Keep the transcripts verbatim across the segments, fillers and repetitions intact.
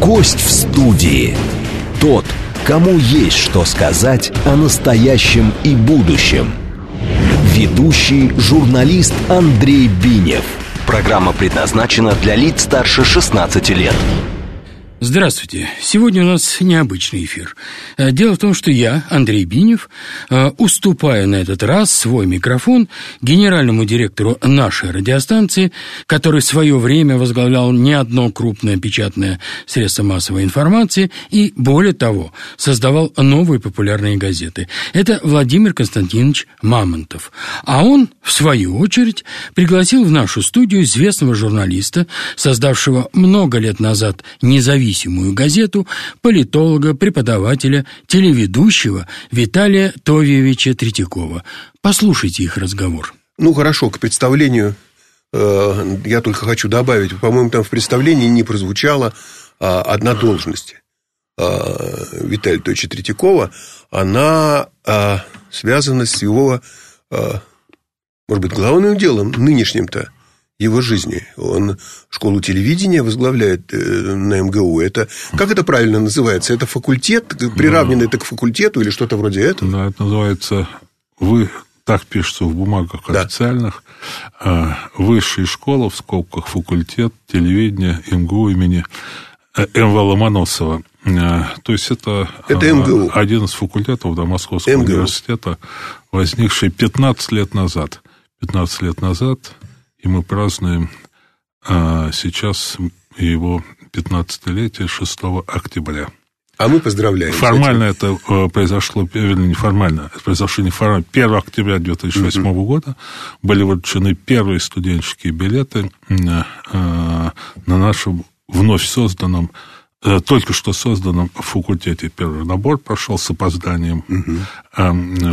Гость в студии. Тот, кому есть что сказать о настоящем и будущем. Ведущий журналист Андрей Бинев. Программа предназначена для лиц старше шестнадцати лет. Здравствуйте. Сегодня у нас необычный эфир. Дело в том, что я, Андрей Бинев, уступаю на этот раз свой микрофон генеральному директору нашей радиостанции, который в свое время возглавлял не одно крупное печатное средство массовой информации и, более того, создавал новые популярные газеты. Это Владимир Константинович Мамонтов. А он, в свою очередь, пригласил в нашу студию известного журналиста, создавшего много лет назад независимую газету, политолога, преподавателя, телеведущего Виталия Товиевича Третьякова. Послушайте их разговор. Ну, хорошо, к представлению э, я только хочу добавить. По-моему, там в представлении не прозвучала э, одна должность э, Виталия Товиевича Третьякова. Она э, связана с его, э, может быть, главным делом нынешним-то. Его жизни. Он школу телевидения возглавляет на эм гэ у. Это, как это правильно называется? Это факультет, приравненный это к факультету или что-то вроде этого? Да, это называется, вы так пишется в бумагах да. официальных, высшая школа, в скобках факультет телевидения эм гэ у имени эм вэ Ломоносова. То есть, это, это эм гэ у. Один из факультетов до Московского эм гэ у. Университета, возникший пятнадцать лет назад. пятнадцать лет назад... И мы празднуем а, сейчас его пятнадцатилетие шестого октября. А мы поздравляем. Формально это произошло, вернее, неформально. Это произошло неформально. первого октября две тысячи восьмого uh-huh. года были вручены первые студенческие билеты а, на нашем вновь созданном, а, только что созданном факультете. Первый набор прошел с опозданием uh-huh.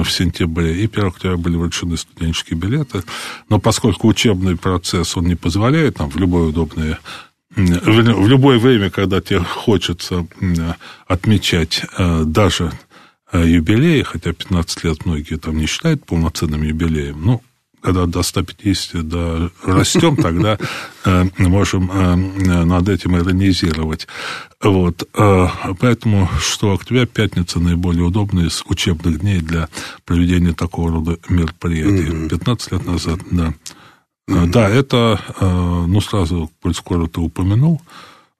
в сентябре, и первого октября были вручены студенческие билеты. Но поскольку учебный процесс, он не позволяет нам в любое удобное, в любое время, когда тебе хочется отмечать даже юбилеи, хотя пятнадцать лет многие там не считают полноценным юбилеем, но когда до ста пятидесяти да, растем, тогда можем над этим иронизировать. Вот. Поэтому шестого октября пятница наиболее удобная из учебных дней для проведения такого рода мероприятий. пятнадцать лет назад, да. Да, это, ну, сразу, коль скоро ты упомянул,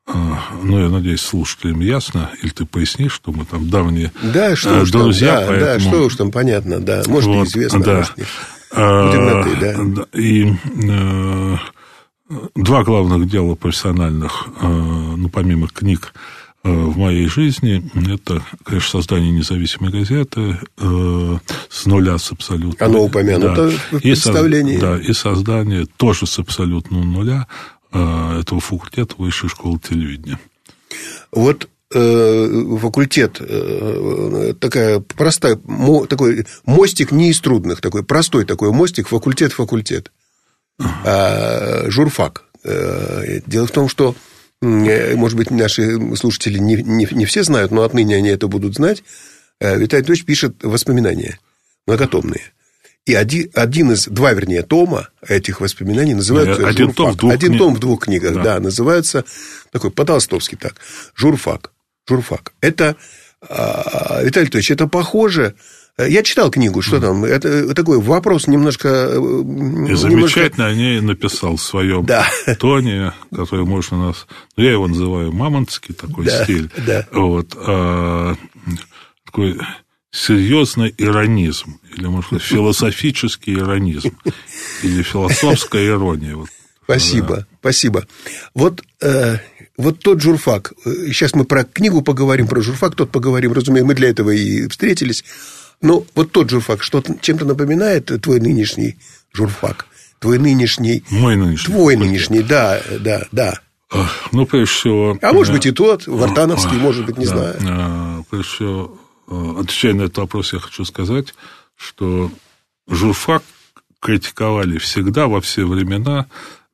ну, я надеюсь, слушателям ясно, или ты пояснишь, что мы там давние да, что друзья. Там, да, поэтому... да, что уж там понятно, да. Может, вот, неизвестно, да. может, нет. Темноты, да? И э, два главных дела профессиональных, э, ну, помимо книг э, в моей жизни, это, конечно, создание независимой газеты э, с нуля, с абсолютно... Оно упомянуто да. в представлении. И, да, и создание тоже с абсолютного нуля э, этого факультета Высшей школы телевидения. Вот... факультет, такая простая, такой мостик не из трудных, такой простой такой мостик, факультет-факультет, а журфак. Дело в том, что, может быть, наши слушатели не, не, не все знают, но отныне они это будут знать, Виталий Тович пишет воспоминания многотомные. И один, один из, два, вернее, тома этих воспоминаний называются... Один, журфак, том, в двух один книг. Том в двух книгах, да, да называется, такой по-толстовски так, журфак. Журфак. Это, Виталий Тович, это похоже... Я читал книгу, что mm-hmm. там, это такой вопрос немножко... И замечательно немножко... о ней написал в своем да. тоне, который можно нас... Я его называю мамонтский такой да, стиль. Да. Вот. А, такой... серьезный иронизм, или, может быть, философический иронизм, или философская ирония. Вот. Спасибо, да. спасибо. Вот, э, вот тот журфак, сейчас мы про книгу поговорим, про журфак тот поговорим, разумеется, мы для этого и встретились, но вот тот журфак, что чем-то напоминает твой нынешний журфак, твой нынешний... Мой нынешний. Твой нынешний, да, да, да. Ну, прежде всего... А может быть, и тот, Вартановский, может быть, не да. знаю. Прежде всего... Отвечая на этот вопрос, я хочу сказать, что журфак критиковали всегда, во все времена,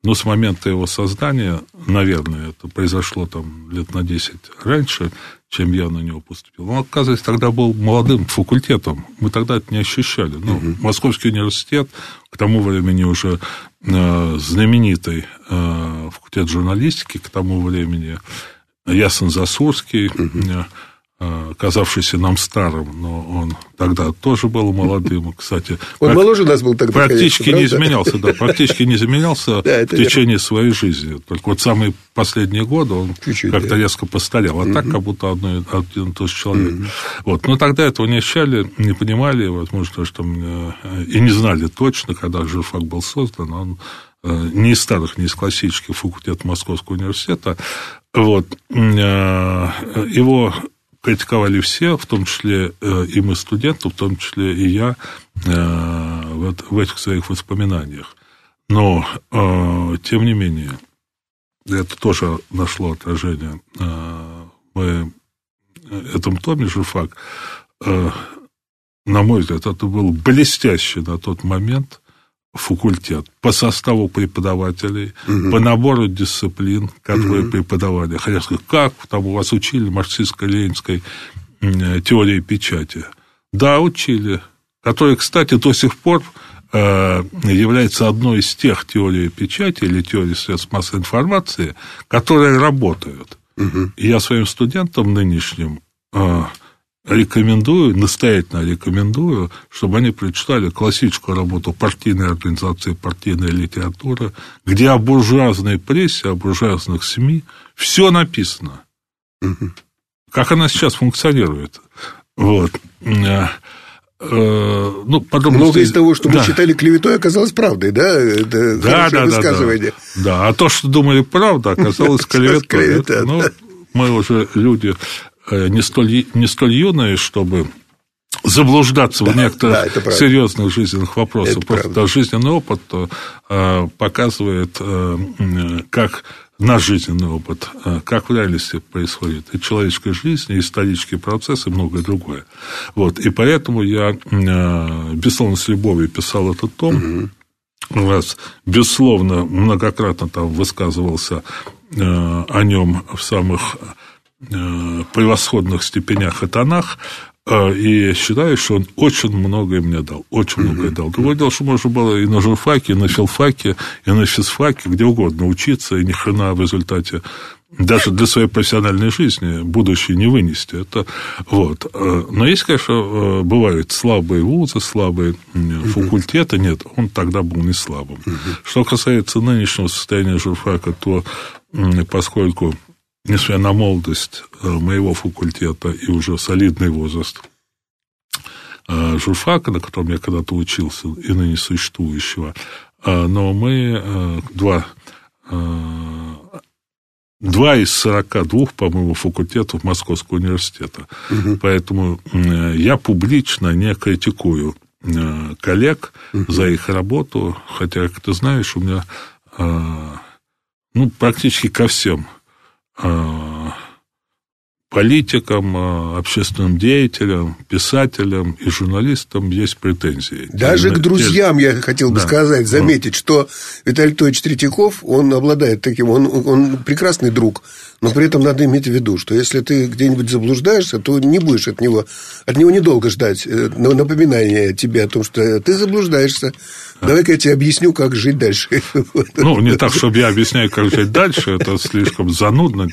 но с момента его создания, наверное, это произошло там лет на десять раньше, чем я на него поступил. Но, оказывается, тогда был молодым факультетом, мы тогда это не ощущали. Ну, Московский университет, к тому времени уже знаменитый факультет журналистики, к тому времени... Ясен Засурский, угу. казавшийся нам старым, но он тогда тоже был молодым, кстати. Он моложе нас был тогда, практически не изменялся, да, практически не изменялся в течение своей жизни. Только вот самые последние годы он как-то резко постарел, а так как будто один и тот же человек. Вот, но тогда этого не ощущали, не понимали, возможно, что и не знали точно, когда журфак был создан, он не из старых, не из классических факультетов Московского университета. Вот. Его критиковали все, в том числе и мы, студенты, в том числе и я, вот в этих своих воспоминаниях. Но, тем не менее, это тоже нашло отражение в этом томе «Журфак». На мой взгляд, это был блестящий на тот момент факультет по составу преподавателей, угу. по набору дисциплин, которые угу. преподавали. Хотя сказать, как там у вас учили марксистско-ленинской теории печати? Да, учили. Которая, кстати, до сих пор является одной из тех теорий печати или теорий средств массовой информации, которые работают. Угу. Я своим студентам нынешним рекомендую, настоятельно рекомендую, чтобы они прочитали классическую работу партийной организации, партийной литературы, где о буржуазной прессе, о буржуазных СМИ все написано. Угу. Как она сейчас функционирует. Вот. Ну, много из того, что да. мы считали клеветой, оказалось правдой, да? Это да, хорошее да, высказывание. Да, да. да, а то, что думали правда, оказалось клеветой. Ну, мы уже люди... Не столь, не столь юные, чтобы заблуждаться да, в некоторых да, серьезных жизненных вопросах. Это Просто правда. Жизненный опыт показывает, как наш жизненный опыт, как в реальности происходит и человеческая жизнь, и исторические процессы, и многое другое. Вот. И поэтому я, безусловно, с любовью писал этот том. Угу. Раз, безусловно, многократно там высказывался о нем в самых... превосходных степенях и тонах, и считаю, что он очень многое мне дал, очень многое дал. Другое дело, что можно было и на журфаке, и на филфаке, и на физфаке, где угодно учиться, и ни хрена в результате даже для своей профессиональной жизни будущее не вынести. Это, вот. Но есть, конечно, бывают слабые вузы, слабые факультеты. Нет, он тогда был не слабым. Что касается нынешнего состояния журфака, то поскольку... несмотря на молодость моего факультета и уже солидный возраст журфака, на котором я когда-то учился, и ныне существующего, но мы два, два из сорока двух, по-моему, факультетов Московского университета. Угу. Поэтому я публично не критикую коллег угу. за их работу, хотя, как ты знаешь, у меня ну, практически ко всем политикам, общественным деятелям, писателям и журналистам есть претензии. Даже и, к друзьям, есть... я хотел бы да. сказать, заметить, что Виталий Товиевич Третьяков, он обладает таким, он, он прекрасный друг, но при этом надо иметь в виду, что если ты где-нибудь заблуждаешься, то не будешь от него, от него недолго ждать напоминания тебе о том, что ты заблуждаешься. Давай-ка я тебе объясню, как жить дальше. Ну, не так, чтобы я объясняю, как жить дальше. Это слишком занудно.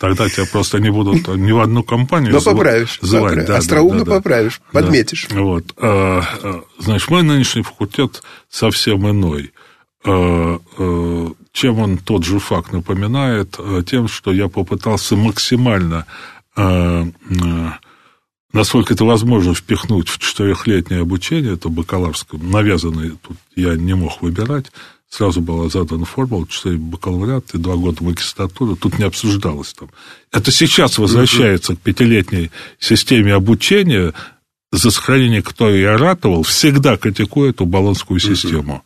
Тогда тебя просто не будут ни в одну компанию звать. Но поправишь. поправишь. Да, остроумно да, да, поправишь, да. подметишь. Вот. Значит, мой нынешний факультет совсем иной. Чем он тот же факт напоминает? Тем, что я попытался максимально... насколько это возможно впихнуть в четырехлетнее обучение, это бакалаврское, навязанное, тут я не мог выбирать, сразу была задана формула, четыре бакалавриата и два года магистратуры, тут не обсуждалось там. Это сейчас возвращается к пятилетней системе обучения, за сохранение которой я ратовал, всегда критикую эту болонскую систему.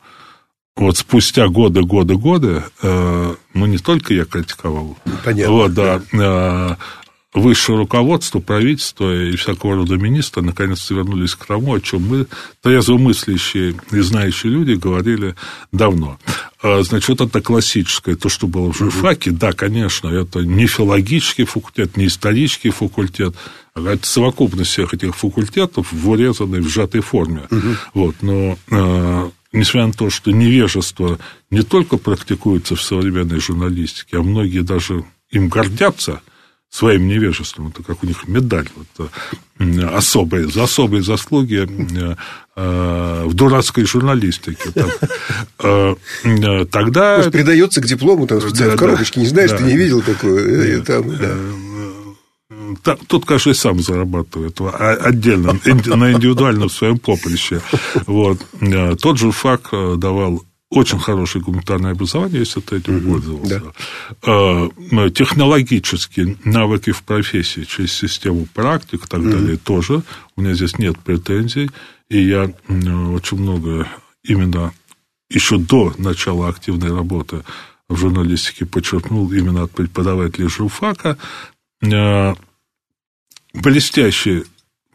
Вот спустя годы, годы, годы, э, ну, не только я критиковал. Понятно. Вот, да, э, высшее руководство, правительство и всякого рода министры наконец-то вернулись к тому, о чем мы, трезвомыслящие и знающие люди, говорили давно. Значит, вот это классическое, то, что было в журфаке, да, конечно, это не филологический факультет, не исторический факультет, а это совокупность всех этих факультетов в урезанной, в сжатой форме. Uh-huh. Вот, но... несмотря на то, что невежество не только практикуется в современной журналистике, а многие даже им гордятся, своим невежеством. Это как у них медаль. Вот, особые, за особые заслуги э, в дурацкой журналистике. Там, э, тогда... Может, придается к диплому, там, да, в коробочке, да, не знаешь, да, ты не видел такое. Там, да. Тут, конечно, и сам зарабатывает отдельно, на индивидуальном своем поприще. Вот. Тот же ФАК давал очень хорошее гуманитарное образование, если ты этим пользовался. Да. Технологические навыки в профессии через систему практик и так далее тоже. У меня здесь нет претензий. И я очень много именно еще до начала активной работы в журналистике подчеркнул именно от преподавателей журфака. Блестящий,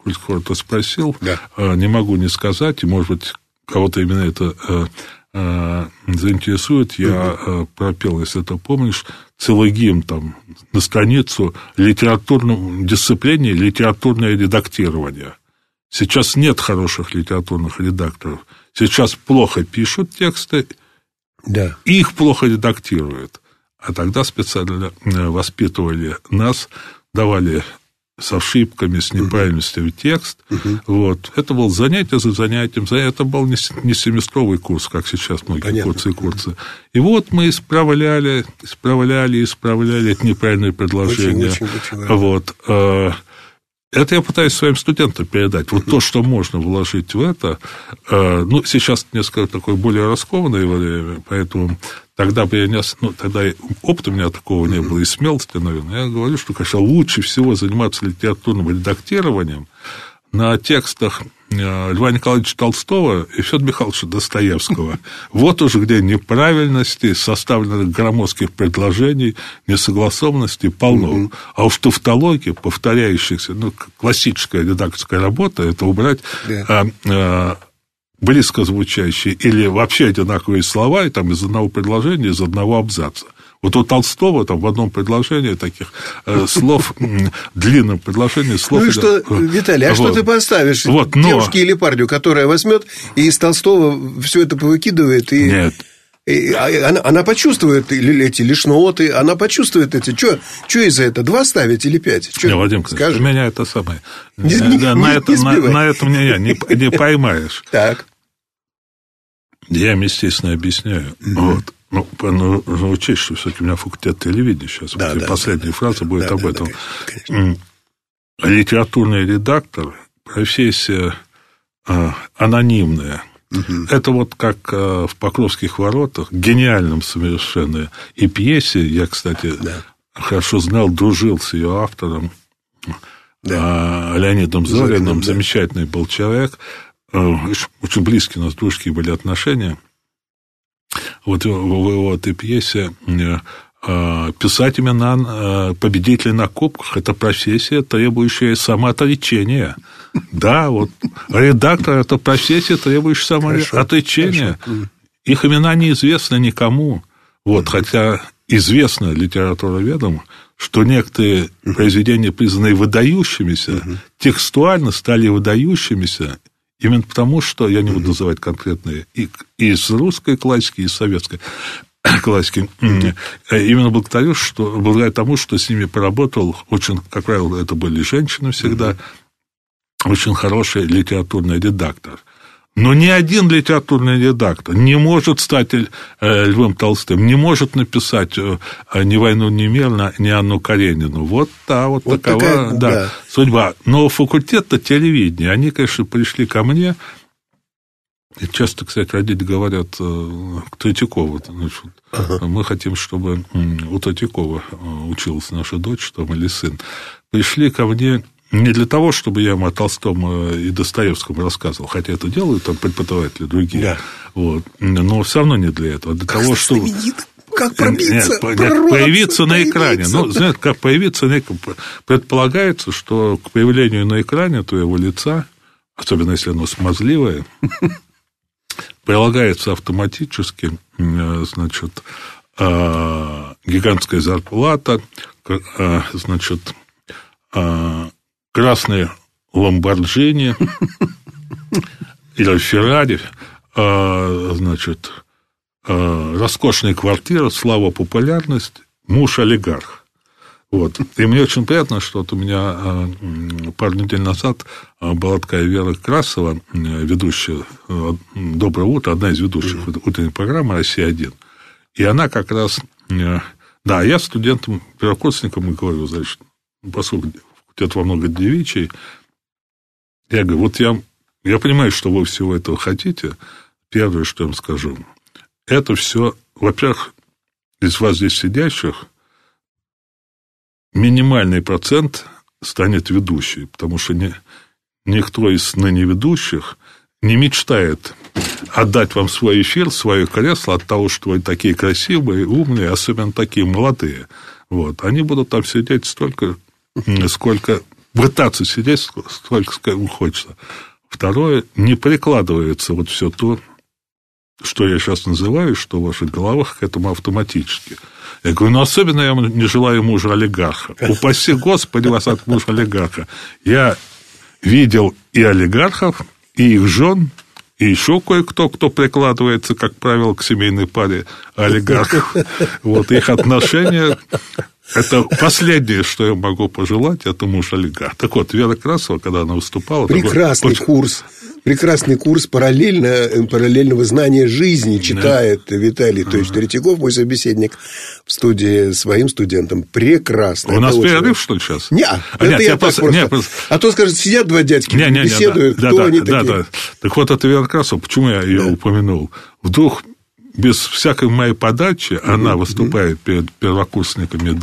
коль коротко спросил, да. Не могу не сказать, и, может быть, кого-то именно это э, э, заинтересует. Я э, пропел, если ты помнишь, целый гимн там на страницу литературной дисциплине литературное редактирование. Сейчас нет хороших литературных редакторов. Сейчас плохо пишут тексты, да. И их плохо редактируют. А тогда специально воспитывали нас, давали... с ошибками, с неправильностью текст. Uh-huh. Вот. Это было занятие за занятием. Это был не семестровый курс, как сейчас многие Понятно. курсы и курсы. Uh-huh. И вот мы исправляли, исправляли, исправляли это неправильное предложение. Очень, очень, очень, вот. Да. Это я пытаюсь своим студентам передать. Вот uh-huh. то, что можно вложить в это. Ну, сейчас несколько такое более раскованное время, поэтому... Тогда бы я не... Ну, тогда опыта у меня такого не было, и смелости, наверное. Я говорю, что, конечно, лучше всего заниматься литературным редактированием на текстах Льва Николаевича Толстого и Федора Михайловича Достоевского. Вот уже где неправильности, составленных громоздких предложений, несогласованности полно. А уж тавтология, повторяющихся, ну, классическая редакторская работа, это убрать... близко звучащие или вообще одинаковые слова и там из одного предложения, из одного абзаца. Вот у Толстого там в одном предложении таких э, слов, длинном предложении слов... Ну и что, Виталий, а вот. Что ты поставишь вот, но... девушке или парню, которая возьмет и из Толстого все это повыкидывает? И... Нет. И она, она почувствует эти лишноты, она почувствует эти... Что из-за этого? Два ставить или пять? Чё, не, Вадим, скажи. У меня это самое... Не, не, на, не, это, не на, на это меня не, не поймаешь. Так. Я им, естественно, объясняю. Mm-hmm. Вот. Ну, нужно учесть, что все-таки у меня факультет телевидения сейчас. Да, да, последняя да, фраза да, будет да, об да, этом. Да, литературный редактор, профессия а, анонимная. Uh-huh. Это вот как э, в «Покровских воротах», гениальном совершенно, и пьесе, я, кстати, yeah. хорошо знал, дружил с ее автором, yeah. э, Леонидом Зориным, yeah. замечательный был человек, э, очень близкие у нас дружеские были отношения. Вот в его этой пьесе э, писать имена э, победителей на кубках – это профессия, требующая самоотречения. Да, вот редактор – это профессия, требующая самоотречения. Их имена неизвестны никому. Вот, хотя известно литературоведам, что некоторые произведения, признанные выдающимися, текстуально стали выдающимися, именно потому, что, я не буду называть конкретные, и из русской классики, и из советской классики, именно благодаря, что, благодаря тому, что с ними поработал, очень, как правило, это были женщины всегда, очень хороший литературный редактор. Но ни один литературный редактор не может стать Львом Толстым, не может написать ни «Войну, ни мир», ни «Анну Каренину». Вот та вот, вот такова такая, да, да. судьба. Но факультет-то телевидения, они, конечно, пришли ко мне. И часто, кстати, родители говорят к Третьякову. Значит, ага. Мы хотим, чтобы у Третьякова училась наша дочь там, или сын. Пришли ко мне... Не для того, чтобы я им о Толстом и Достоевском рассказывал, хотя это делают там преподаватели другие, да. вот. Но все равно не для этого, а для как того, чтобы... Как пробиться, нет, прорваться, появиться на экране. Появиться. Ну, знаете, как появиться на экране. Предполагается, что к появлению на экране твоего лица, особенно если оно смазливое, прилагается автоматически, значит, гигантская зарплата, значит... красные ламборджини или Феррари, значит, роскошная квартира, слава, популярность, муж-олигарх. Вот. И мне очень приятно, что вот у меня пару недель назад была такая Вера Красова, ведущая «Доброе утро», одна из ведущих mm-hmm. утренней программы «Россия один». И она как раз... Да, я студентам, первокурсникам говорю, значит, поскольку факультет во много девичий, я говорю, вот я, я понимаю, что вы всего этого хотите. Первое, что я вам скажу, это все, во-первых, из вас здесь сидящих, минимальный процент станет ведущий, потому что не, никто из ныне ведущих не мечтает отдать вам свой эфир, свое кресло от того, что вы такие красивые, умные, особенно такие молодые. Вот. Они будут там сидеть столько, сколько... Пытаться сидеть столько, сколько хочется. Второе, не прикладывается вот все то, что я сейчас называю, что в ваших головах, к этому автоматически. Я говорю, ну, особенно я не желаю мужа олигарха. Упаси Господи вас от мужа олигарха. Я видел и олигархов, и их жен, и еще кое-кто, кто прикладывается, как правило, к семейной паре олигархов. Вот их отношения... Это последнее, что я могу пожелать, это муж олигарх. Так вот, Вера Красова, когда она выступала... Прекрасный такой... курс. Прекрасный курс параллельно, параллельного знания жизни читает да. Виталий Товиевич ага. Третьяков, мой собеседник, в студии своим студентам. Прекрасно. У нас очень... перерыв, что ли, сейчас? Не, а, это нет, я, я просто... Просто... Нет, просто... А то, скажут, сидят два дядьки, не, не, не, беседуют, да, кто да, они да, такие. Да, да. Так вот, это Вера Красова, почему я ее да. упомянул? Вдруг... Без всякой моей подачи mm-hmm. она выступает перед первокурсниками,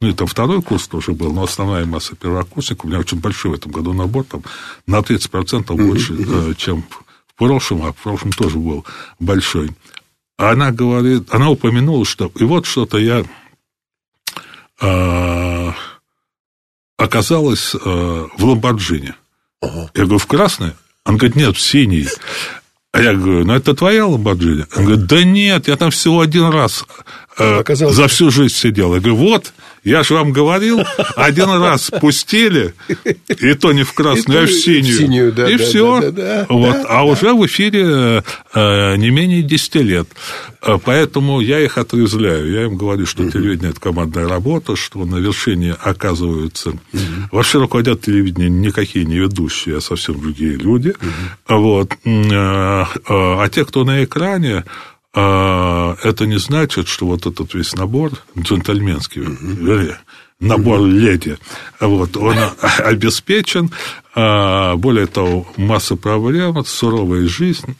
ну, это второй курс тоже был, но основная масса первокурсников, у меня очень большой в этом году набор, там, на тридцать процентов больше, mm-hmm. чем в прошлом, а в прошлом тоже был большой. Она говорит, она упомянула, что и вот что-то я э, оказалась э, в Ламборджини. Uh-huh. Я говорю, в красной? Она говорит, нет, в синей. А я говорю, ну, это твоя Ламборджини? Он говорит, да нет, я там всего один раз э, за всю жизнь сидел. Я говорю, вот, я же вам говорил, один раз пустили, и то не в красную, а в синюю. И все. А уже в эфире не менее десяти лет. Поэтому я их отрезвляю. Я им говорю, что телевидение – это командная работа, что на вершине оказываются... Вообще руководят телевидением никакие не ведущие, а совсем другие люди. Вот. А те, кто на экране, это не значит, что вот этот весь набор джентльменский, mm-hmm. набор mm-hmm. леди, вот, он обеспечен. Более того, масса проблем, суровая жизнь,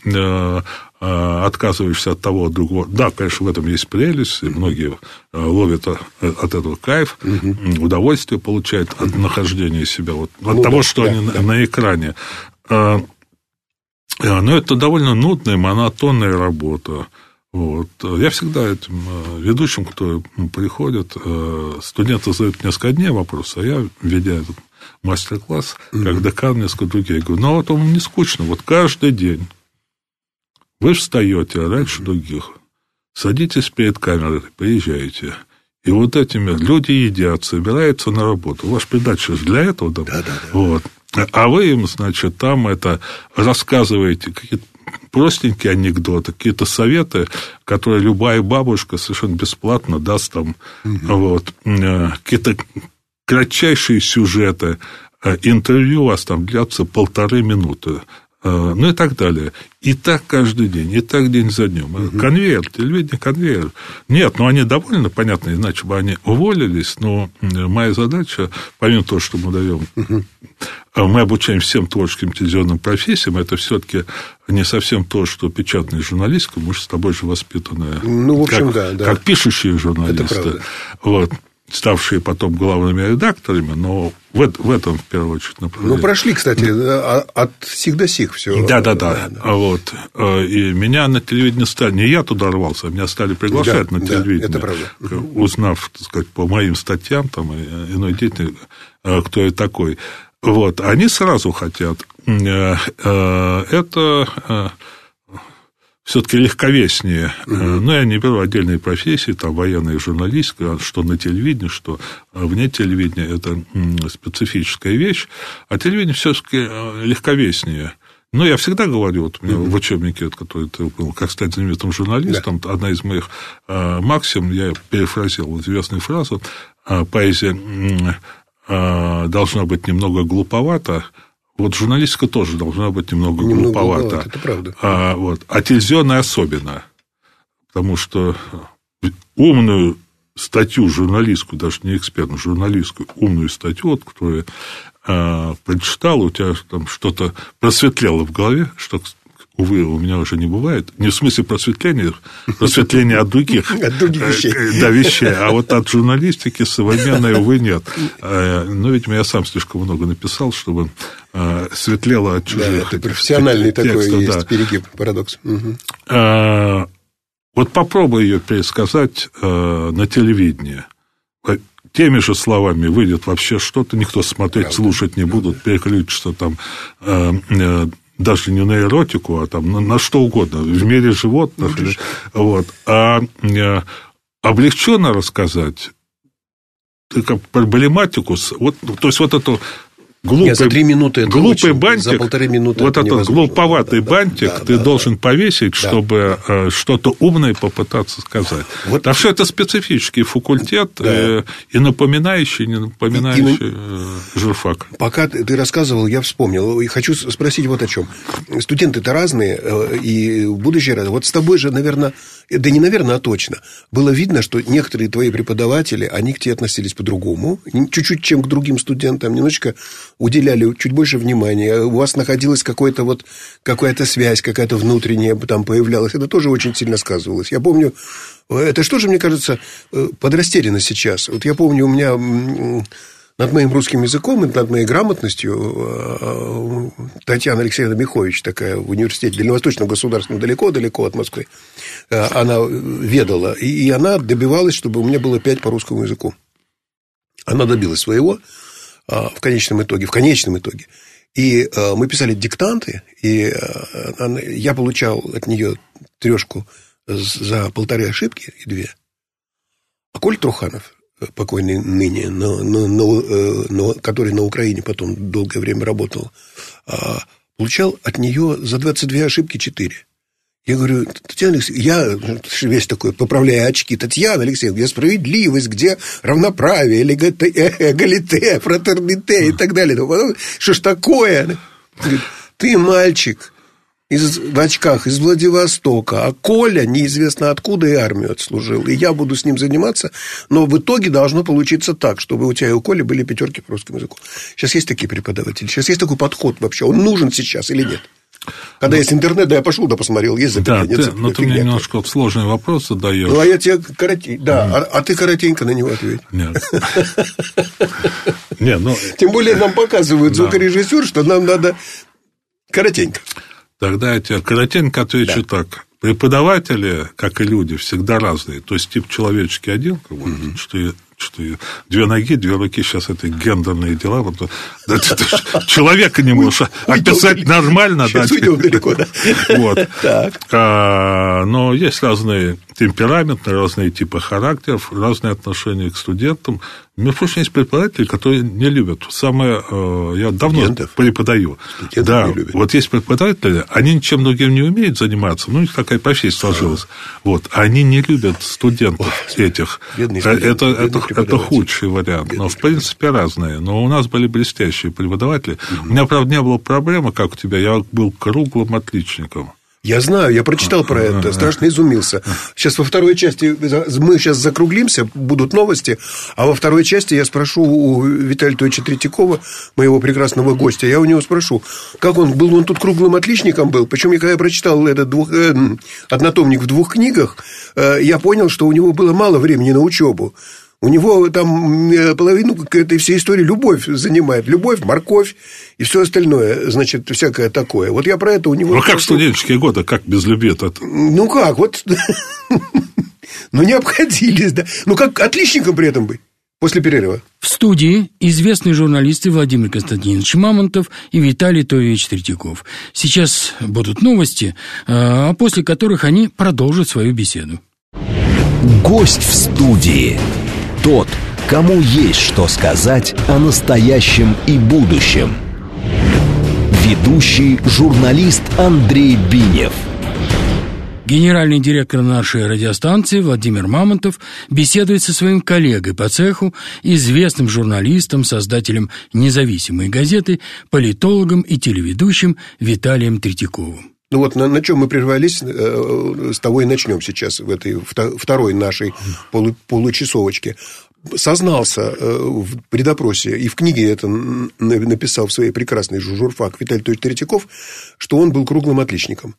отказываешься от того, от другого. Да, конечно, в этом есть прелесть, и многие ловят от этого кайф, mm-hmm. удовольствие получают от нахождения себя, вот, от ну, того, да, что да, они да. на экране. Но это довольно нудная, монотонная работа. Вот. Я всегда этим ведущим, которые приходят, студенты задают несколько дней вопросы, а я, ведя этот мастер-класс, mm-hmm. как декан, несколько других, я говорю, ну, вот вам не скучно, вот каждый день вы встаете раньше mm-hmm. других, садитесь перед камерой, приезжаете, и вот этими люди едят, собираются на работу. Ваша передача для этого, да? Да, да, да. Вот. А вы им, значит, там это рассказываете какие-то простенькие анекдоты, какие-то советы, которые любая бабушка совершенно бесплатно даст там, угу. вот, какие-то кратчайшие сюжеты, интервью у вас там длятся полторы минуты, ну и так далее. И так каждый день, и так день за днем. Угу. Конвейер, телевидение, конвейер. Нет, ну они довольны, понятно, иначе бы они уволились, но моя задача, помимо того, что мы даем... Угу. Мы обучаем всем творческим телевизионным профессиям. Это все-таки не совсем то, что печатная журналистика. Мы же с тобой же воспитанные. Ну, в общем, как, да, да. Как пишущие журналисты. Вот, ставшие потом главными редакторами. Но в, в этом, в первую очередь, направлении. Ну, прошли, кстати, от сих до сих все. Да, да, да. да. Вот. И меня на телевидении стали... Не я туда рвался, а меня стали приглашать да, на телевидение. Да, это правда. Узнав, так сказать, по моим статьям, там, иной деятельности, кто я такой... Вот, они сразу хотят. Это все-таки легковеснее. Mm-hmm. Но я не беру отдельные профессии, там, военная журналистика, что на телевидении, что вне телевидения. Это специфическая вещь. А телевидение все-таки легковеснее. Ну, я всегда говорю, вот у меня mm-hmm. в учебнике, который ты упомянул, как стать знаменитым журналистом, yeah. одна из моих максим, я перефразил известную фразу, поэзия должна быть немного глуповата, вот журналистика тоже должна быть немного, немного глуповата. глуповата. Это правда. А, вот. а телевизионная особенно. Потому что умную статью журналистку, даже не экспертную, журналистку, умную статью, вот, которую а, прочитал, у тебя там что-то просветлело в голове, что, увы, у меня уже не бывает. Не в смысле просветления, просветления от других вещей, а вот от журналистики современной, увы, нет. Но, видимо, я сам слишком много написал, чтобы светлело от чужих текстов. Профессиональный такой есть перегиб, парадокс. Вот попробуй ее пересказать на телевидении. Теми же словами выйдет вообще что-то, никто смотреть, слушать не будут, переключится там... Даже не на эротику, а там на, на что угодно, в мире животных. Или, вот. А э, облегченно рассказать как проблематику, вот, то есть вот эту глупый, Нет, за три минуты это глупый очень, бантик, за полторы минуты вот это этот невозможно. глуповатый да, бантик да, ты да, должен да, повесить, да, чтобы да. что-то умное попытаться сказать. Вот. Так что это специфический факультет да. и напоминающий, не напоминающий и, и... журфак. Пока ты рассказывал, я вспомнил. И хочу спросить вот о чем. Студенты-то разные, и будущее разное. Вот с тобой же, наверное, да не наверное, а точно, было видно, что некоторые твои преподаватели, они к тебе относились по-другому, чуть-чуть, чем к другим студентам, немножечко... уделяли чуть больше внимания, у вас находилась какая-то вот, какая-то связь, какая-то внутренняя там появлялась. Это тоже очень сильно сказывалось. Я помню, это что же, мне кажется, подрастеряно сейчас. Вот я помню, у меня над моим русским языком и над моей грамотностью Татьяна Алексеевна Михович, такая в университете Дальневосточного государственного, далеко-далеко от Москвы, она ведала, и она добивалась, чтобы у меня было пять по русскому языку. Она добилась своего... В конечном итоге, в конечном итоге. И э, мы писали диктанты, и э, она, я получал от нее трешку за полторы ошибки и две. А Коль Труханов, покойный ныне, но, но, но, но, который на Украине потом долгое время работал, э, получал от нее за двадцать две ошибки четыре. Я говорю, Татьяна Алексеевна, я весь такой, поправляя очки, Татьяна Алексеевна, где справедливость, где равноправие, эгалите, фратерните и так далее. Что ж такое? Говорит, ты мальчик из, в очках из Владивостока, а Коля неизвестно откуда и армию отслужил, и я буду с ним заниматься, но в итоге должно получиться так, чтобы у тебя и у Коли были пятерки по русскому языку. Сейчас есть такие преподаватели, сейчас есть такой подход вообще, он нужен сейчас или нет? Когда ну, есть интернет, да, я пошел, да, посмотрел, есть запятая, да, нет запятая. Но ты мне немножко сложные вопросы даешь. Ну, а я тебе коротенько, да, mm. а, а ты коротенько на него ответь. Нет. Не, ну... Тем более, нам показывают да. звукорежиссер, что нам надо коротенько. Тогда я тебе коротенько отвечу да. так. Преподаватели, как и люди, всегда разные. То есть, тип человеческий один, как бы, mm-hmm. что... Что две ноги, две руки, сейчас это гендерные дела. Да, ты, ты, человека не можешь описать уйдем, нормально. Сейчас да, уйдем далеко, да. Вот. Так. А, но есть разные темпераменты, разные типы характеров, разные отношения к студентам. Между прочим, есть преподаватели, которые не любят. Самое, я давно студентов. преподаю. Студентов да, не любят. Вот есть преподаватели, они ничем другим не умеют заниматься, но у них такая профессия сложилась. Вот. Они не любят студентов Ой, этих. Бедные студенты. Это, это Это худший вариант, но, в принципе, разные. Но у нас были блестящие преподаватели. Mm-hmm. У меня, правда, не было проблемы, как у тебя. Я был круглым отличником. Я знаю, я прочитал про это, страшно изумился. Сейчас во второй части, мы сейчас закруглимся, будут новости, а во второй части я спрошу у Виталия Товиевича Третьякова, моего прекрасного гостя, я у него спрошу, как он был, он тут круглым отличником был, причем я, когда я прочитал этот двух, э, однотомник в двух книгах, э, я понял, что у него было мало времени на учебу. У него там половину к этой всей истории любовь занимает. Любовь, морковь и все остальное, значит, всякое такое. Вот я про это у него... Ну, как в студенческие годы, как без любви это? Ну, как, вот... Ну, не обходились, да. Ну, как отличником при этом быть. После перерыва. В студии известные журналисты Владимир Константинович Мамонтов и Виталий Товиевич Третьяков. Сейчас будут новости, после которых они продолжат свою беседу. Гость в студии. Тот, кому есть что сказать о настоящем и будущем. Ведущий журналист Андрей Бинев. Генеральный директор нашей радиостанции Владимир Мамонтов беседует со своим коллегой по цеху, известным журналистом, создателем независимой газеты, политологом и телеведущим Виталием Третьяковым. Ну вот на, на чем мы прервались, э, с того и начнем сейчас в этой второй нашей полу, получасовочке. Сознался в предопросе, и в книге это написал в своей прекрасной журфак Виталий Товиевич Третьяков, что он был круглым отличником.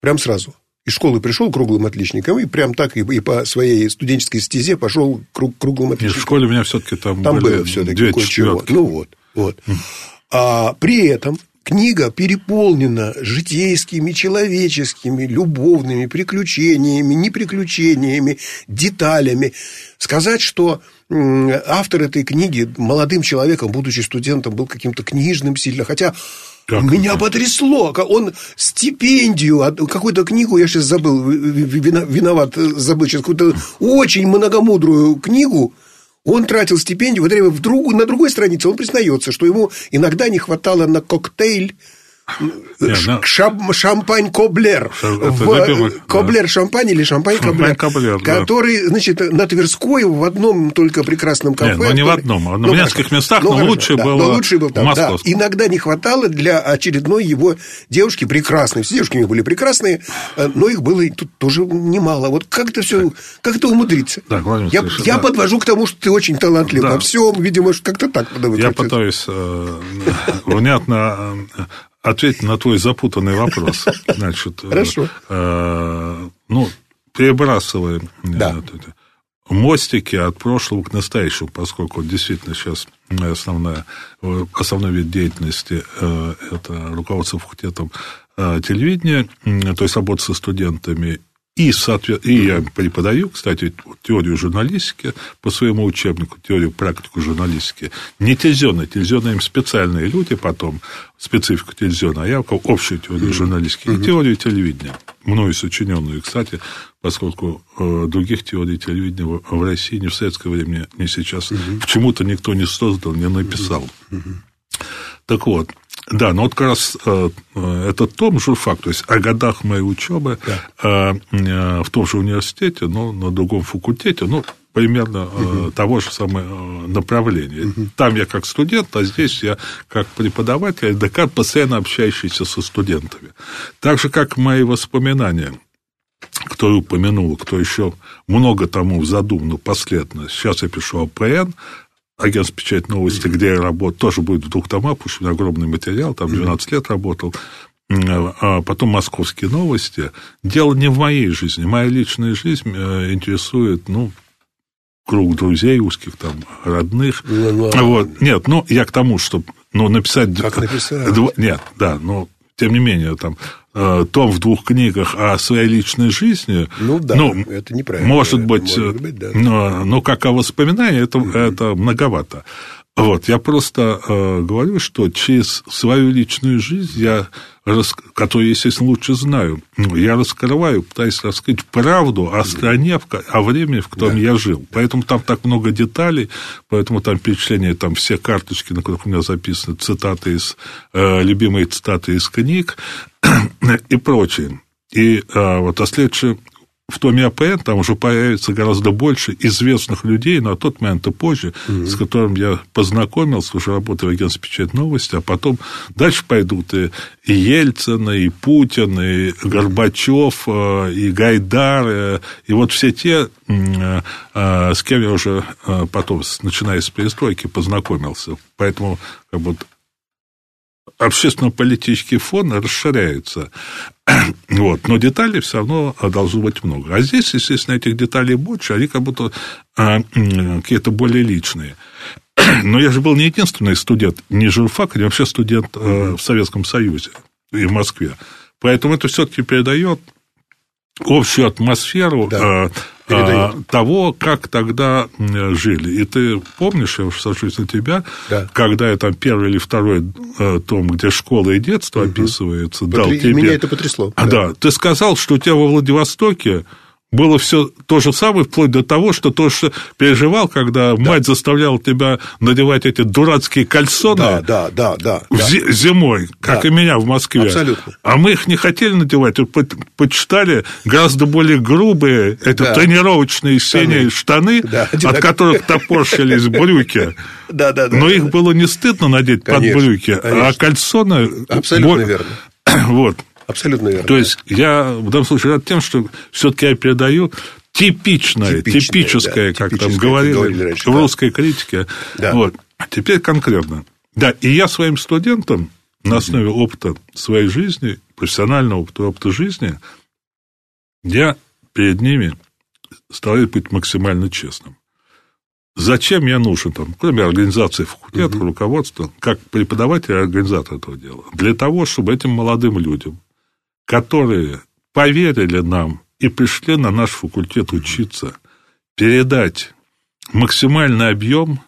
Прям сразу. Из школы пришел круглым отличником, и прям так и по своей студенческой стезе пошел круглым отличником. И в школе у меня все-таки там, там были две четвертки. Ну, вот, вот. А при этом книга переполнена житейскими, человеческими, любовными приключениями, неприключениями, деталями. Сказать, что автор этой книги молодым человеком, будучи студентом, был каким-то книжным сильно, хотя как меня это потрясло. Он стипендию, какую-то книгу, я сейчас забыл, виноват, забыл сейчас, какую-то очень многомудрую книгу, он тратил стипендию, в друг, на другой странице он признается, что ему иногда не хватало на коктейль. Ш- шам- шампань Коблер, в... Коблер шампань или шампань Коблер, Коблер, который, да, значит, на Тверской в одном только прекрасном кафе. Нет, ну не в одном, в ну, нескольких местах, ну, но хорошо, лучше да, было. Но лучше был там, да. Иногда не хватало для очередной его девушки прекрасной. Все девушки у них были прекрасные, но их было тут тоже немало. Вот как это все, как это умудриться? Да, я слышу, я да. подвожу к тому, что ты очень талантлив во да. всем, видимо, как-то так. Я пытаюсь внятно ответь на твой запутанный вопрос. Значит, хорошо. Э, ну, перебрасываем да. мостики от прошлого к настоящему, поскольку действительно сейчас основная, основной вид деятельности э, – это руководство факультетом э, телевидения, э, то есть работа со студентами. И, соответ... и я преподаю, кстати, теорию журналистики по своему учебнику, теорию практику журналистики. Не телевизионная, телевизионные им специальные люди потом, специфику телевизиона, а я общую теорию журналистики и теорию телевидения, мною сочиненную, кстати, поскольку других теорий телевидения в России ни в советское время, ни сейчас почему-то никто не создал, не написал. Так вот. Да, но вот как раз этот том, журфак, то есть о годах моей учебы да. в том же университете, но на другом факультете, ну, примерно угу. того же самого направления. Угу. Там я как студент, а здесь я как преподаватель, декан, постоянно общающийся со студентами. Так же, как мои воспоминания, кто упомянул, кто еще много тому задумал последовательно. Сейчас я пишу АПН, агентство «Печать новости», где я работал, тоже будет в двух томах, потому что у меня огромный материал, там двенадцать лет работал, а потом «Московские новости». Дело не в моей жизни, моя личная жизнь интересует, ну, круг друзей узких, там, родных. Вот. Нет, ну, я к тому, что, ну, написать... Как написать? Нет, да, но, тем не менее, там... том в двух книгах о своей личной жизни, ну, да, ну, это неправильно, может быть, может быть да. но, но как о воспоминании, это, mm-hmm. это многовато. Вот, я просто э, говорю, что через свою личную жизнь, я, которую, естественно, лучше знаю, я раскрываю, пытаюсь раскрыть правду о стране, о времени, в котором да. я жил. Поэтому там так много деталей, поэтому там перечисление, там все карточки, на которых у меня записаны, цитаты из, э, любимые цитаты из книг и прочее. И э, вот, а следующее... В томе АПН там уже появится гораздо больше известных людей, на тот момент и позже, mm-hmm. с которым я познакомился, уже работая в агентстве «Печать новости», а потом дальше пойдут и Ельцин, и Путин, и Горбачев, и Гайдар, и вот все те, с кем я уже потом, начиная с перестройки, познакомился. Поэтому как бы общественно-политический фон расширяется. Вот. Но деталей все равно должно быть много. А здесь, естественно, этих деталей больше, они как будто какие-то более личные. Но я же был не единственный студент, не журфак, а вообще студент в Советском Союзе и в Москве. Поэтому это все-таки передает общую атмосферу да, того, как тогда жили. И ты помнишь, я уже сажусь на тебя, да. когда я там первый или второй том, где школа и детство угу. описывается, Потри... дал тебе... Меня это потрясло. А, да. да, ты сказал, что у тебя во Владивостоке было все то же самое, вплоть до того, что то, что переживал, когда да. мать заставляла тебя надевать эти дурацкие кальсоны да, да, да, да, да. зимой, как да. и меня в Москве. Абсолютно. А мы их не хотели надевать, почитали гораздо более грубые это да. тренировочные синие штаны, штаны да, от которых топорщились брюки. Да, да, да, но да, их да. было не стыдно надеть конечно, под брюки, конечно. А кальсоны... Абсолютно бо... верно. Вот. Абсолютно верно. То есть, я в данном случае рад тем, что все-таки я передаю типичное, типичное типическое, да, как типическое, там говорили раньше, в да. русской критике. Да. Вот. А теперь конкретно. Да, и я своим студентам на основе опыта своей жизни, профессионального опыта, опыта жизни, я перед ними стараюсь быть максимально честным. Зачем я нужен, там, кроме организации факультета, угу. руководства, как преподаватель и организатор этого дела? Для того, чтобы этим молодым людям, которые поверили нам и пришли на наш факультет учиться, передать максимальный объем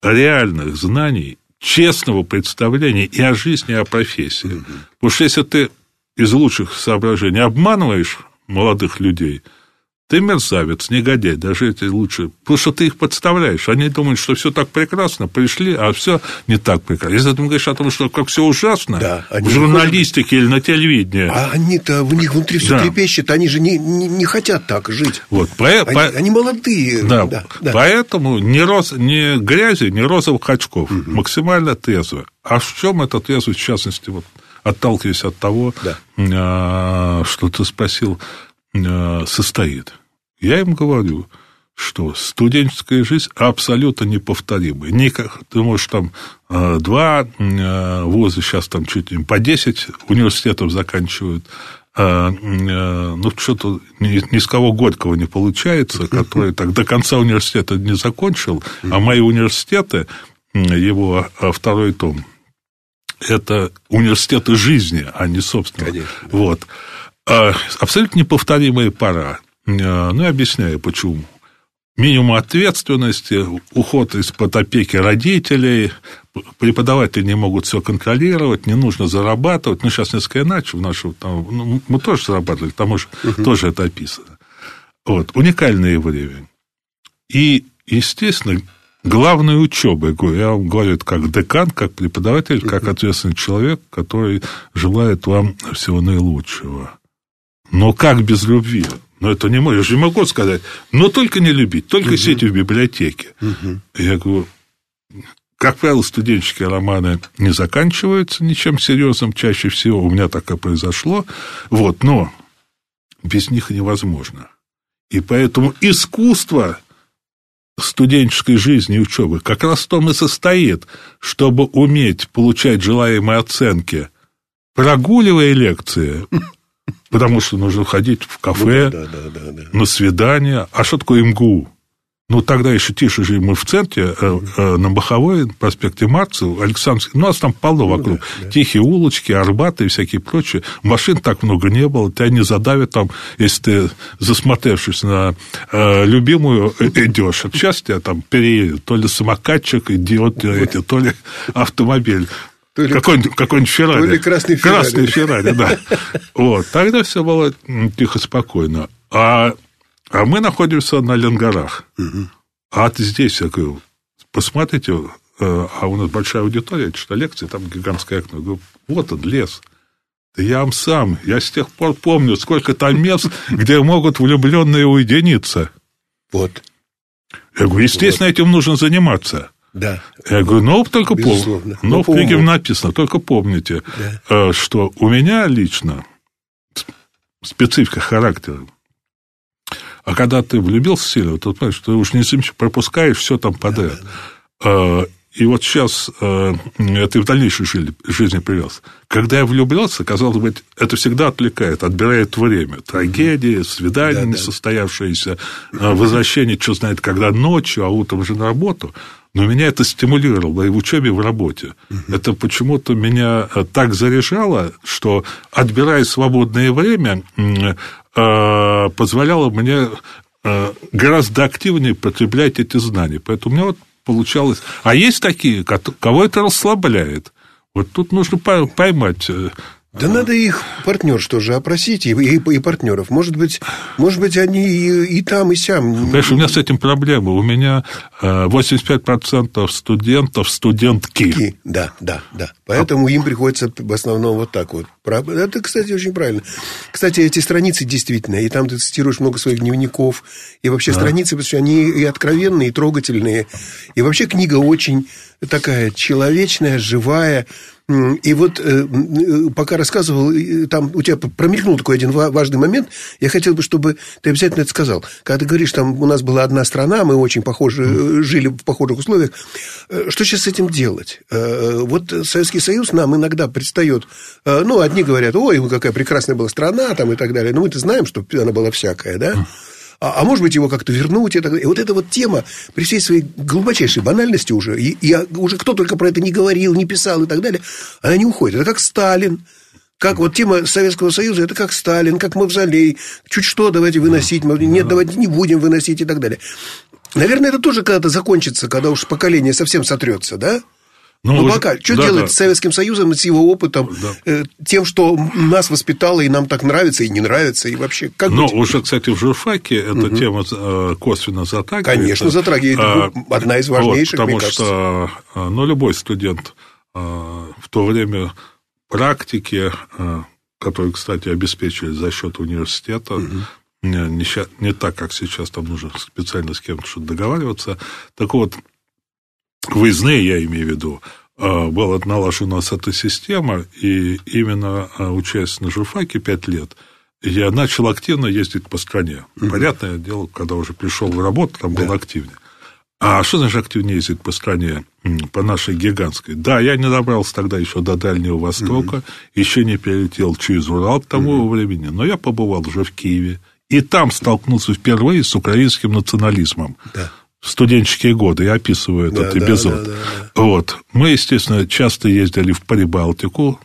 реальных знаний, честного представления и о жизни, и о профессии. Угу. Потому что если ты из лучших соображений обманываешь молодых людей, ты мерзавец, негодяй, даже эти лучше. Потому что ты их подставляешь. Они думают, что все так прекрасно, пришли, а все не так прекрасно. Если ты говоришь о том, что как все ужасно да, в журналистике или на телевидении. А они-то, у них внутри все да. трепещет, они же не, не, не хотят так жить. Вот, по, они, по, они молодые. Да, да, да. Поэтому ни, роз, ни грязи, ни розовых очков. Угу. Максимально трезво. А в чем эта трезвость, в частности, вот, отталкиваясь от того, да. что ты спросил, состоит. Я им говорю, что студенческая жизнь абсолютно неповторимая. Никак, ты можешь там два вуза, сейчас там чуть ли не по десять университетов заканчивают. Ну, что-то ни с кого Горького не получается, который так до конца университета не закончил, а мои университеты, его второй том, это университеты жизни, а не собственно. Конечно. Вот. Абсолютно неповторимая пора. Ну, я объясняю, почему. Минимум ответственности, уход из-под опеки родителей, преподаватели не могут все контролировать, не нужно зарабатывать. Ну, сейчас несколько иначе. В нашем, там, ну, мы тоже зарабатывали, к тому же uh-huh. тоже это описано. Вот. Уникальное время. И, естественно, главная учеба. Я вам говорю, это как декан, как преподаватель, как ответственный человек, который желает вам всего наилучшего. Но как без любви? Ну, это не мой. Я же не могу сказать. Но только не любить, только угу. сидеть в библиотеке. Угу. Я говорю, как правило, студенческие романы не заканчиваются ничем серьезным чаще всего. У меня так и произошло. Вот, но без них невозможно. И поэтому искусство... студенческой жизни и учебы как раз в том и состоит, чтобы уметь получать желаемые оценки, прогуливая лекции, потому что нужно ходить в кафе, да, да, да, да. на свидания. А что такое эм гэ у? Ну, тогда еще тише жили мы в центре, на Баховой, проспекте Маркса, Александрский. Ну, у нас там полно вокруг. Да, да. Тихие улочки, Арбаты и всякие прочие. Машин так много не было. Тебя не задавят там, если ты, засмотревшись на э, любимую, идешь. Сейчас тебя там переедет. То ли самокатчик идет, то ли автомобиль. Какой-нибудь, какой-нибудь Феррари. То ли красный Феррари. Красный Феррари, да. Вот. Тогда все было тихо, спокойно. А... А мы находимся на Ленгарах. Угу. А здесь, я говорю, посмотрите, а у нас большая аудитория, я читаю лекции, там гигантское окно. Я говорю, вот он, лес. Да я вам сам, я с тех пор помню, сколько там мест, где могут влюбленные уединиться. Вот. Я говорю, естественно, этим нужно заниматься. Да. Я говорю, ну, только помните. Ну, в книге написано, только помните, да. что у меня лично специфика характера. А когда ты влюбился сильно, то понимаешь, ты уж не пропускаешь все там подряд. Да-да-да. И вот сейчас это и в дальнейшей жизни привез. Когда я влюблялся, казалось бы, это всегда отвлекает, отбирает время. Трагедии, свидания да-да. несостоявшиеся, возвращение, что знает, когда ночью, а утром же на работу. Но меня это стимулировало и в учебе, и в работе. Uh-huh. Это почему-то меня так заряжало, что, отбирая свободное время, позволяло мне гораздо активнее потреблять эти знания. Поэтому у меня вот получалось... А есть такие, кого это расслабляет. Вот тут нужно поймать... Да надо их партнерш тоже опросить, и, и, и партнеров. Может быть, может быть, они и, и там, и сям. Понимаешь, у меня с этим проблема. У меня восемьдесят пять процентов студентов студентки. Да, да, да. Поэтому а... им приходится в основном вот так вот. Это, кстати, очень правильно. Кстати, эти страницы действительно, и там ты цитируешь много своих дневников, и вообще да. страницы, потому что они и откровенные, и трогательные. И вообще книга очень такая человечная, живая. И вот, пока рассказывал, там у тебя промелькнул такой один важный момент. Я хотел бы, чтобы ты обязательно это сказал. Когда ты говоришь, там у нас была одна страна, мы очень похожи, жили в похожих условиях. Что сейчас с этим делать? Вот Советский Союз нам иногда предстает. Ну, одни говорят, ой, какая прекрасная была страна, там и так далее. Но мы-то знаем, что она была всякая, да? А, а может быть, его как-то вернуть. И, так далее. И вот эта вот тема, при всей своей глубочайшей банальности уже, и, и уже кто только про это не говорил, не писал и так далее, она не уходит. Это как Сталин. Как вот тема Советского Союза, это как Сталин, как Мавзолей. Чуть что давайте выносить, нет, давайте не будем выносить и так далее. Наверное, это тоже когда-то закончится, когда уж поколение совсем сотрется, да? Ну, Но пока, что да, делать да. с Советским Союзом, с его опытом, да. э, тем, что нас воспитало, и нам так нравится, и не нравится, и вообще... Как Но быть? Уже, кстати, в журфаке эта угу. тема косвенно затрагивает. Конечно, затрагивает. А, одна из важнейших, вот, потому мне что, кажется. Ну, любой студент в то время практики, которые, кстати, обеспечили за счет университета... Угу. Не, не так, как сейчас, там нужно специально с кем-то что-то договариваться. Так вот, выездные, я имею в виду, была налажена у нас эта система, и именно учась на журфаке пять лет, я начал активно ездить по стране. Mm-hmm. Понятное дело, когда уже пришел в работу, там yeah. было активнее. А что значит активнее ездить по стране, по нашей гигантской? Да, я не добрался тогда еще до Дальнего Востока, mm-hmm. еще не перелетел через Урал к тому mm-hmm. времени, но я побывал уже в Киеве. И там столкнулся впервые с украинским национализмом. Да. В студенческие годы. Я описываю да, этот да, эпизод. Да, да, да. Вот. Мы, естественно, часто ездили в Прибалтику.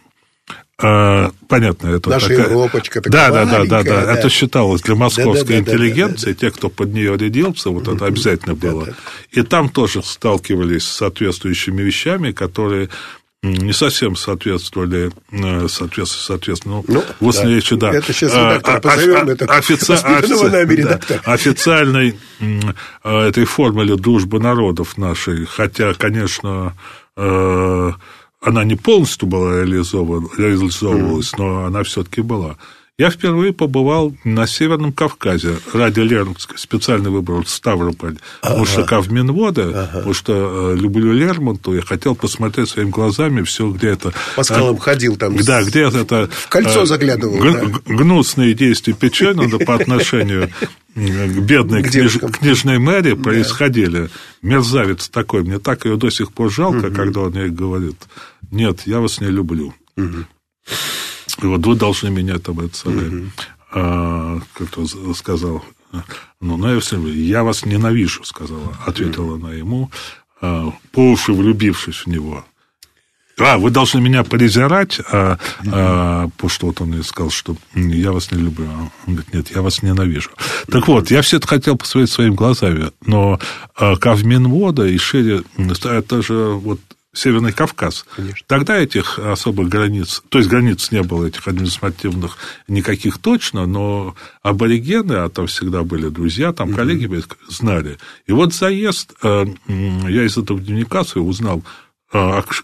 А, понятно, это наша такая... Европочка такая да, да, да, да, да. Это считалось для московской да, да, да, интеллигенции, да, да, да. те, кто под нее рядился, вот это обязательно было. Да, да. И там тоже сталкивались с соответствующими вещами, которые... Не совсем соответствовали, соответственно, ну, ну, в устной да. речи, да. Это сейчас редактор позовем, это офици... офици... да. официальной этой формуле дружбы народов нашей, хотя, конечно, она не полностью была реализована, реализовывалась, mm-hmm. но она все-таки была. Я впервые побывал на Северном Кавказе. Ради Лермонтова специально выбрал Ставрополь. Ага. Потому что Кавминвода, ага. потому что люблю Лермонтова, я хотел посмотреть своими глазами все, где это... По скалам а, ходил там. Да, где это... В кольцо заглядывал. Г- да. Гнусные действия Печенина по отношению... бедной книж... книжной мэри происходили. Да. Мерзавец такой. Мне так ее до сих пор жалко, угу. когда он ей говорит, нет, я вас не люблю. Угу. И вот вы должны меня там это самое... Угу. А, кто сказал... Ну, ну, я, всем, я вас ненавижу, сказала, ответила угу. она ему, а, по уши влюбившись в него. А, вы должны меня презирать, а, а, потому что вот он мне сказал, что я вас не люблю. Он говорит, нет, я вас ненавижу. Так вот, я все это хотел посмотреть своими глазами, но Кавминвода и шире, это же вот Северный Кавказ. Конечно. Тогда этих особых границ, то есть границ не было этих административных никаких точно, но аборигены, а там всегда были друзья, там коллеги mm-hmm. знали. И вот заезд, я из этого дневника своего узнал,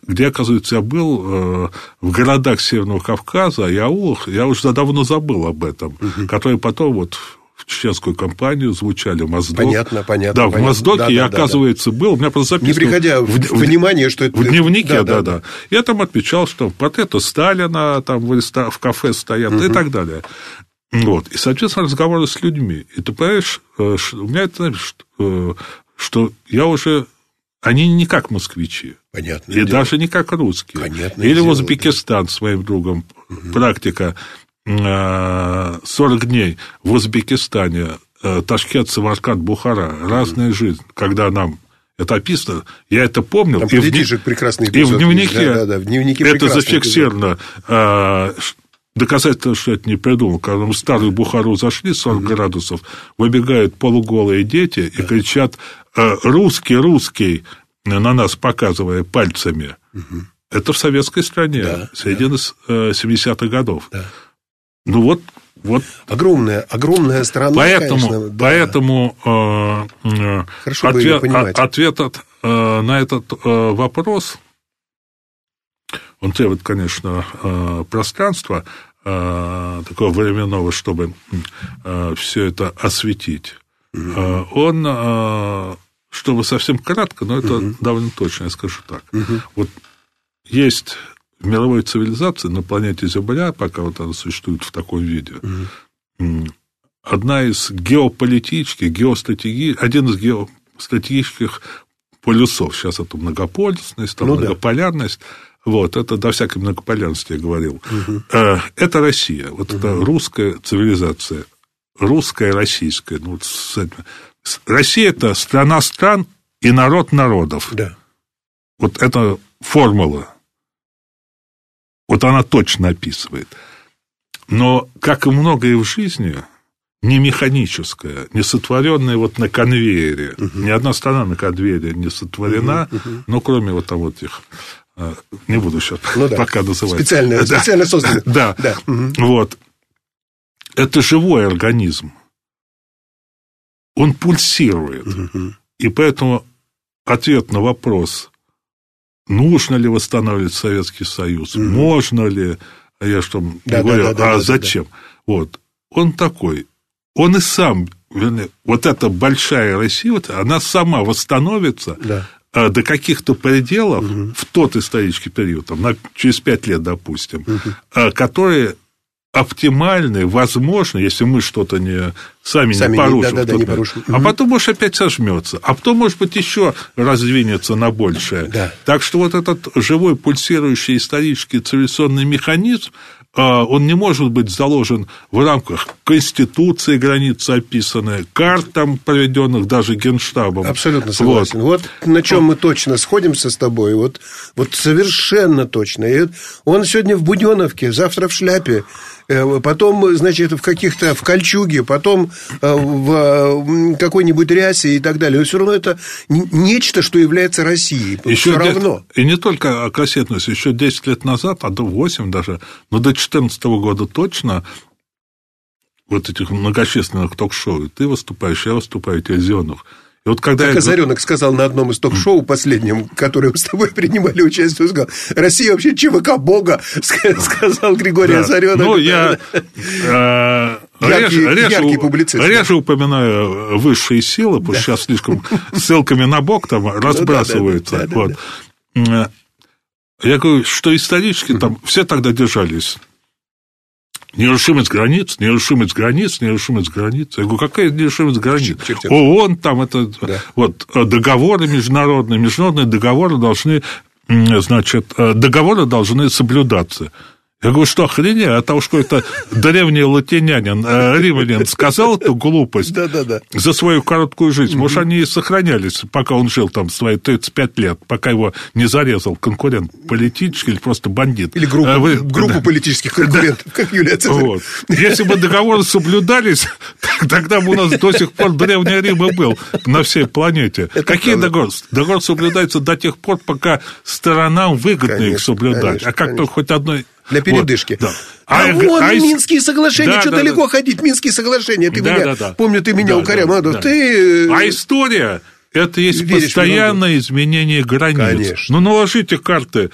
где, оказывается, я был в городах Северного Кавказа и аулах, я уже давно забыл об этом, uh-huh. которые потом вот в чеченскую кампанию звучали в Моздоке. Понятно, понятно. Да, в Моздоке да, я, да, оказывается, да. был, у меня просто записано... Не приходя в, в понимание, что это... В дневнике, да-да. Я там отмечал, что портреты Сталина там в кафе стоят uh-huh. и так далее. Вот. И, соответственно, разговоры с людьми. И ты понимаешь, у меня это, что я уже... Они не как москвичи. Понятно. И дело. Даже не как русские. Понятно. Или дело, Узбекистан да. своим другом. Угу. Практика сорок дней в Узбекистане. Ташкент, Самарканд, Бухара. Разная угу. жизнь. Когда нам это описано, я это помнил. Там и в, дни... прекрасный эпизод, и в дневнике, да, да, да. В дневнике это зафиксировано. Эпизод. Доказательство, что я это не придумал. Когда мы в старую Бухару зашли, сорок угу. градусов, выбегают полуголые дети и да. кричат... Русский, русский, на нас показывая пальцами. Угу. Это в советской стране, да, середина да. семидесятых годов. Да. Ну, вот... вот. Огромная, огромная страна, поэтому, конечно. Да. Поэтому э, Хорошо ответ, бы ее ответ от, э, на этот э, вопрос, он требует, конечно, э, пространства э, такого временного, чтобы э, все это осветить. Mm-hmm. Он, э, чтобы совсем кратко, но это mm-hmm. довольно точно, я скажу так. Mm-hmm. Вот есть... В мировой цивилизации на планете Земля, пока вот она существует в таком виде, mm-hmm. одна из геополитических, геостратегических, один из геостратегических полюсов, сейчас это многополюсность, там ну, многополярность, да. вот, это до всякой многополярности я говорил, mm-hmm. это Россия, вот mm-hmm. это русская цивилизация, русская, российская, ну, с этим. Россия – это страна стран и народ народов, yeah. вот это формула. Вот она точно описывает. Но, как и многое в жизни, не механическое, не сотворенное вот на конвейере. Uh-huh. Ни одна страна на конвейере не сотворена, uh-huh. Uh-huh. ну, кроме вот там вот их, не буду сейчас ну, да. пока называть. Специально, да. специально созданное. Да. да. Uh-huh. Вот. Это живой организм. Он пульсирует. Uh-huh. И поэтому ответ на вопрос... Нужно ли восстанавливать Советский Союз? Mm-hmm. Можно ли? Я что да, говорю, да, да, а да, зачем? Да, да. Вот. Он такой. Он и сам, вернее, вот эта большая Россия, вот, она сама восстановится да. до каких-то пределов mm-hmm. в тот исторический период, там, на, через пять лет, допустим, mm-hmm. которые оптимальны, возможны, если мы что-то не, сами, сами не порушим. Да, да, да, не порушим. А mm-hmm. потом, может, опять сожмется. А потом, может быть, еще раздвинется на большее. Да. Так что вот этот живой, пульсирующий исторический цивилизационный механизм, он не может быть заложен в рамках Конституции, границы описаны, карт, там, проведенных даже Генштабом. Абсолютно согласен. Вот, вот на чем мы точно сходимся с тобой, вот, вот совершенно точно. И он сегодня в Буденовке, завтра в шляпе, потом, значит, в каких-то, в кольчуге, потом в какой-нибудь рясе и так далее. Но все равно это нечто, что является Россией. Еще все равно. десять, и не только к России относится, еще десять лет назад, а до восьми даже, но до две тысячи четырнадцатого года точно, вот этих многочисленных ток-шоу, ты выступаешь, я выступаю, телевизионных. И вот когда как я... Азарёнок сказал на одном из ток-шоу последнем, которое мы с тобой принимали участие, он сказал, Россия вообще ЧВК Бога, сказал Григорий да. Азарёнок. Ну, я реже упоминаю высшие силы, потому что сейчас слишком ссылками на Бог там разбрасываются. Я говорю, что исторически там все тогда держались. Нерушимость границ, нерушимость границ, нерушимость границ. Я говорю, какая нерушимость границ? Чертец. ООН, там это... Да. Вот, договоры международные, международные договоры должны, значит, договоры должны соблюдаться. Я говорю, что охренеть, от того, что это древний латинянин, римлянин сказал эту глупость за свою короткую жизнь. Может, они и сохранялись, пока он жил там свои тридцать пять лет, пока его не зарезал конкурент политический или просто бандит. Или группу, Вы... группу да. политических конкурентов, да. как Юлия Цезарь. Вот. Если бы договоры соблюдались, тогда бы у нас до сих пор древний Рим и был на всей планете. Это Какие правда. договоры? Договоры соблюдаются до тех пор, пока сторонам выгодно конечно, их соблюдать. Конечно, а как конечно. только хоть одной... Для передышки. Вот, да. А, а вон, а... Минские соглашения, да, что да, далеко да. ходить, Минские соглашения. Ты да, меня, да, да. Помню, ты меня да, укорял. Да, да. ты... А история, это есть Веришь постоянное много. изменение границ. Конечно. Ну, наложите карты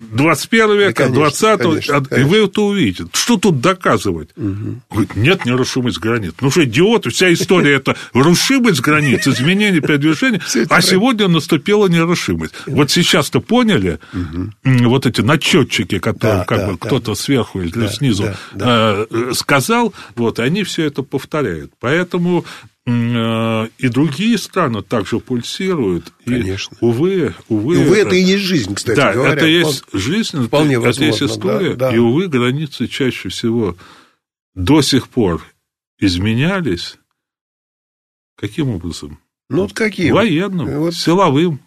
двадцать первого века, да, конечно, двадцатого, конечно, и конечно. вы это увидите. Что тут доказывать? Угу. Говорит, нет, нерушимость границ. Ну что, идиоты, вся история это рушимость границ, изменение передвижения, а сегодня наступила нерушимость. Вот сейчас-то поняли, вот эти начетчики, которые как бы кто-то сверху или снизу сказал, вот, они все это повторяют. Поэтому и другие страны также пульсируют. Конечно. И, увы, увы, и, увы это, это и есть жизнь, кстати да, говоря. Это есть жизнь, вполне это возможно, есть история. Да, да. И, увы, границы чаще всего до сих пор изменялись. Каким образом? Ну, вот каким? Военным, вот. силовым.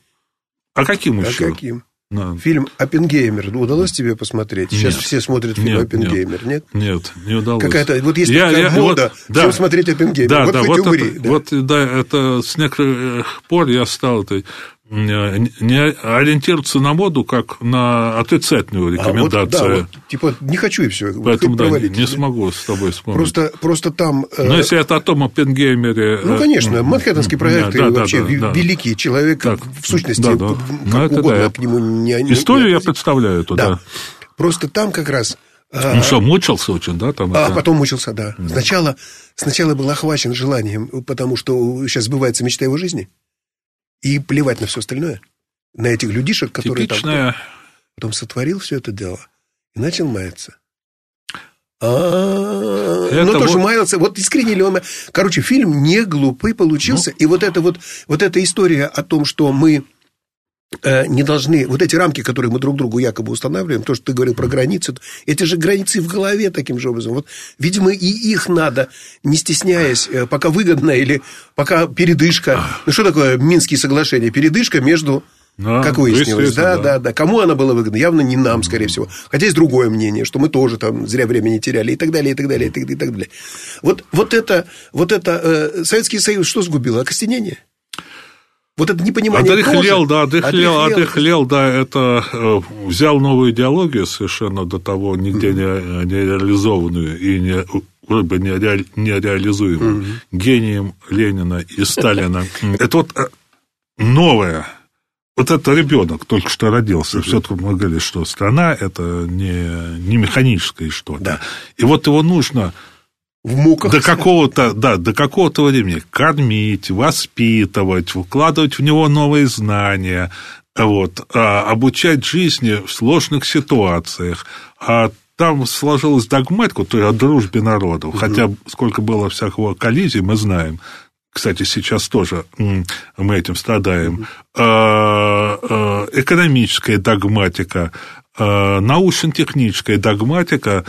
А каким а еще? Каким? Да. Фильм «Оппенгеймер» удалось тебе посмотреть? Нет. Сейчас все смотрят фильм нет, «Оппенгеймер», нет? Нет, не удалось. Какая-то, вот есть я, такая я, мода, вот, да. смотреть «Оппенгеймер», да, вот да, хоть вот умри. Это, да. Вот, да, это с некоторых пор я стал этой не ориентироваться на моду как на отрицательную рекомендацию. А вот, да, вот, типа, не хочу и все. Поэтому, да, не, не смогу с тобой вспомнить. Просто, просто там... Ну, если это о том Оппенгеймере... Ну, конечно, Манхэттенский проект, да, и да, вообще да, да, великий да. человек, так, в сущности, да, да. как ну, угодно да. к нему не... Историю не... я представляю туда. Да. Просто там как раз... Ну что, мучился очень, да? Там, а это... потом мучился, да. Mm. Сначала, сначала был охвачен желанием, потому что сейчас сбывается мечта его жизни. И плевать на все остальное. На этих людишек, которые Типичная... там... Потом сотворил все это дело. И начал маяться. А-а-а. Это ну, вот... тоже маялся. Вот искренне ли он... Короче, фильм не глупый получился. Ну... И вот эта, вот, вот эта история о том, что мы... не должны... Вот эти рамки, которые мы друг другу якобы устанавливаем, то, что ты говорил про границы, эти же границы в голове таким же образом. Вот, видимо, и их надо, не стесняясь, пока выгодно или пока передышка. Ну, что такое Минские соглашения? Передышка между... Да, как выяснилось, да, да, да, да. Кому она была выгодна? Явно не нам, скорее всего. Хотя есть другое мнение, что мы тоже там зря времени теряли и так далее, и так далее, и так далее. И так далее. Вот, вот это... Вот это э, Советский Союз что сгубило? Окостенение? Вот это непонимание. Отрыхлел, да, отрыхлел, отрыхлел, да, это э, взял новую идеологию совершенно до того нигде mm-hmm. не, не реализованную и не, вроде не, реаль, не реализуемую mm-hmm. гением Ленина и Сталина. Это вот новое. Вот это ребенок только что родился. Mm-hmm. Все-таки мы говорили, что страна это не, не механическое что-то. Да. И вот его нужно. В муках. До какого-то, да, до какого-то времени кормить, воспитывать, вкладывать в него новые знания, вот, обучать жизни в сложных ситуациях. А там сложилась догматика о дружбе народов, угу. хотя сколько было всякого коллизий, мы знаем. Кстати, сейчас тоже мы этим страдаем. Экономическая догматика, научно-техническая догматика.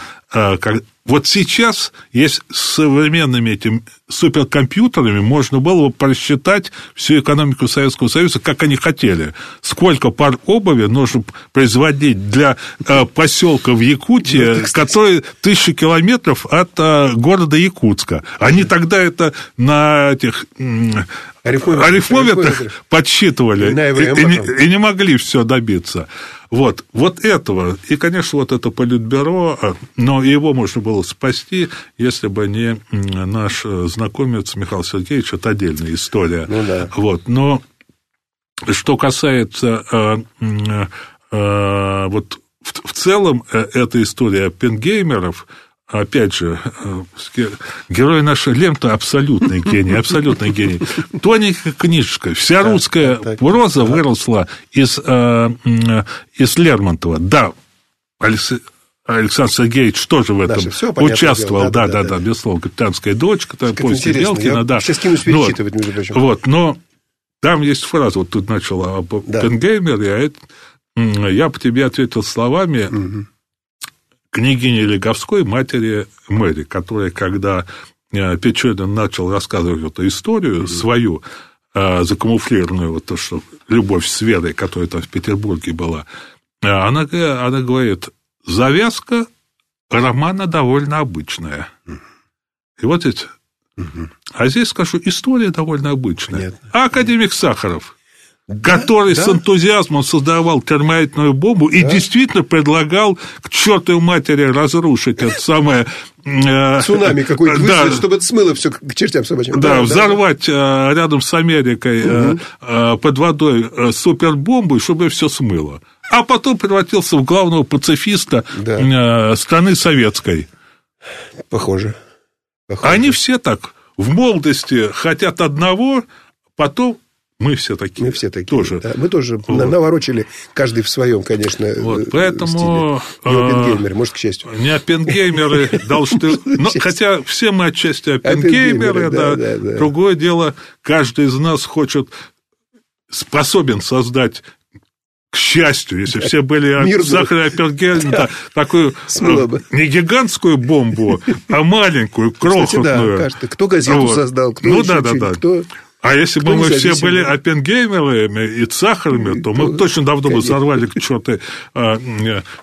Вот сейчас есть с современными этими суперкомпьютерами можно было бы просчитать всю экономику Советского Союза, как они хотели. Сколько пар обуви нужно производить для поселка в Якутии, ну, который тысячи километров от города Якутска. Они тогда это на этих... арифмометрах подсчитывали и, и, не, и не могли все добиться. Вот, вот этого. И, конечно, вот это политбюро, но его можно было спасти, если бы не наш знакомец Михаил Сергеевич. Это отдельная история. Ну, да. Вот, но что касается э, э, э, вот в, в целом э, этой истории Оппенгеймеров, опять же, герой нашей ленты абсолютный гений, абсолютный гений. Тоненькая книжечка. Вся так, русская так, проза так. выросла из, э, из Лермонтова. Да, Александр Сергеевич тоже в этом Даша, участвовал. Да, да, да, да, да, безусловно. Капитанская дочка, там, повести Белкина. Да. Сейчас кинусь перечитывать, между прочим. Вот, но там есть фраза, вот тут начал об Оппенгеймере, а я по тебе ответил словами... Угу. Княгини Лиговской, матери Мэри, которая, когда Печорин начал рассказывать эту историю mm-hmm. свою, закамуфлированную, вот то, что любовь с Верой, которая там в Петербурге была, она, она говорит, завязка романа довольно обычная. Mm-hmm. И вот здесь, mm-hmm. а здесь, скажу, история довольно обычная. Понятно. А академик Сахаров... Который да? с энтузиазмом создавал термоядерную бомбу да? и действительно предлагал к чертовой матери разрушить это самое... Цунами какой-то вызвать, чтобы это смыло все к чертям собачьим. Да, взорвать рядом с Америкой под водой супербомбу, чтобы все смыло. А потом превратился в главного пацифиста страны советской. Похоже. Они все так в молодости хотят одного, потом... Мы все такие. Мы все такие. Тоже. Да. Мы тоже вот. наворочили, каждый в своем, конечно, вот. Поэтому стиле. Не Оппенгеймеры, может, к счастью. Не Оппенгеймеры должны... Хотя все мы отчасти Оппенгеймеры, да. Другое дело, каждый из нас хочет, способен создать... К счастью, если да. все были Сахарова и Оппенгеймера, да. такую не гигантскую бомбу, а маленькую, крохотную. Кстати, да, кто газету вот. создал, кто ну, еще да, да, да. кто... А если бы мы все были Оппенгеймерами и Сахарами, то мы точно давно бы взорвали к черту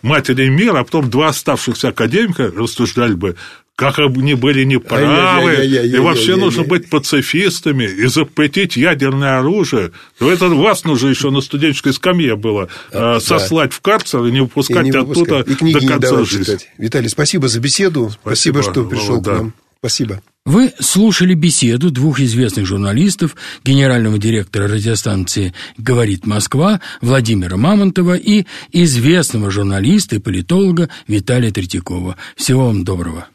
матери мира, а потом два оставшихся академика рассуждали бы, как они были неправы, а я, я, я, я, и я, вообще я, я, нужно я, я. быть пацифистами и запретить ядерное оружие. То это вас нужно еще на студенческой скамье было а, сослать да. в карцер и не выпускать и не оттуда и книги до конца жизни. Читать. Виталий, спасибо за беседу, спасибо, спасибо что пришел вот, к нам. Да. Спасибо. Вы слушали беседу двух известных журналистов, генерального директора радиостанции «Говорит Москва» Владимира Мамонтова и известного журналиста и политолога Виталия Третьякова. Всего вам доброго.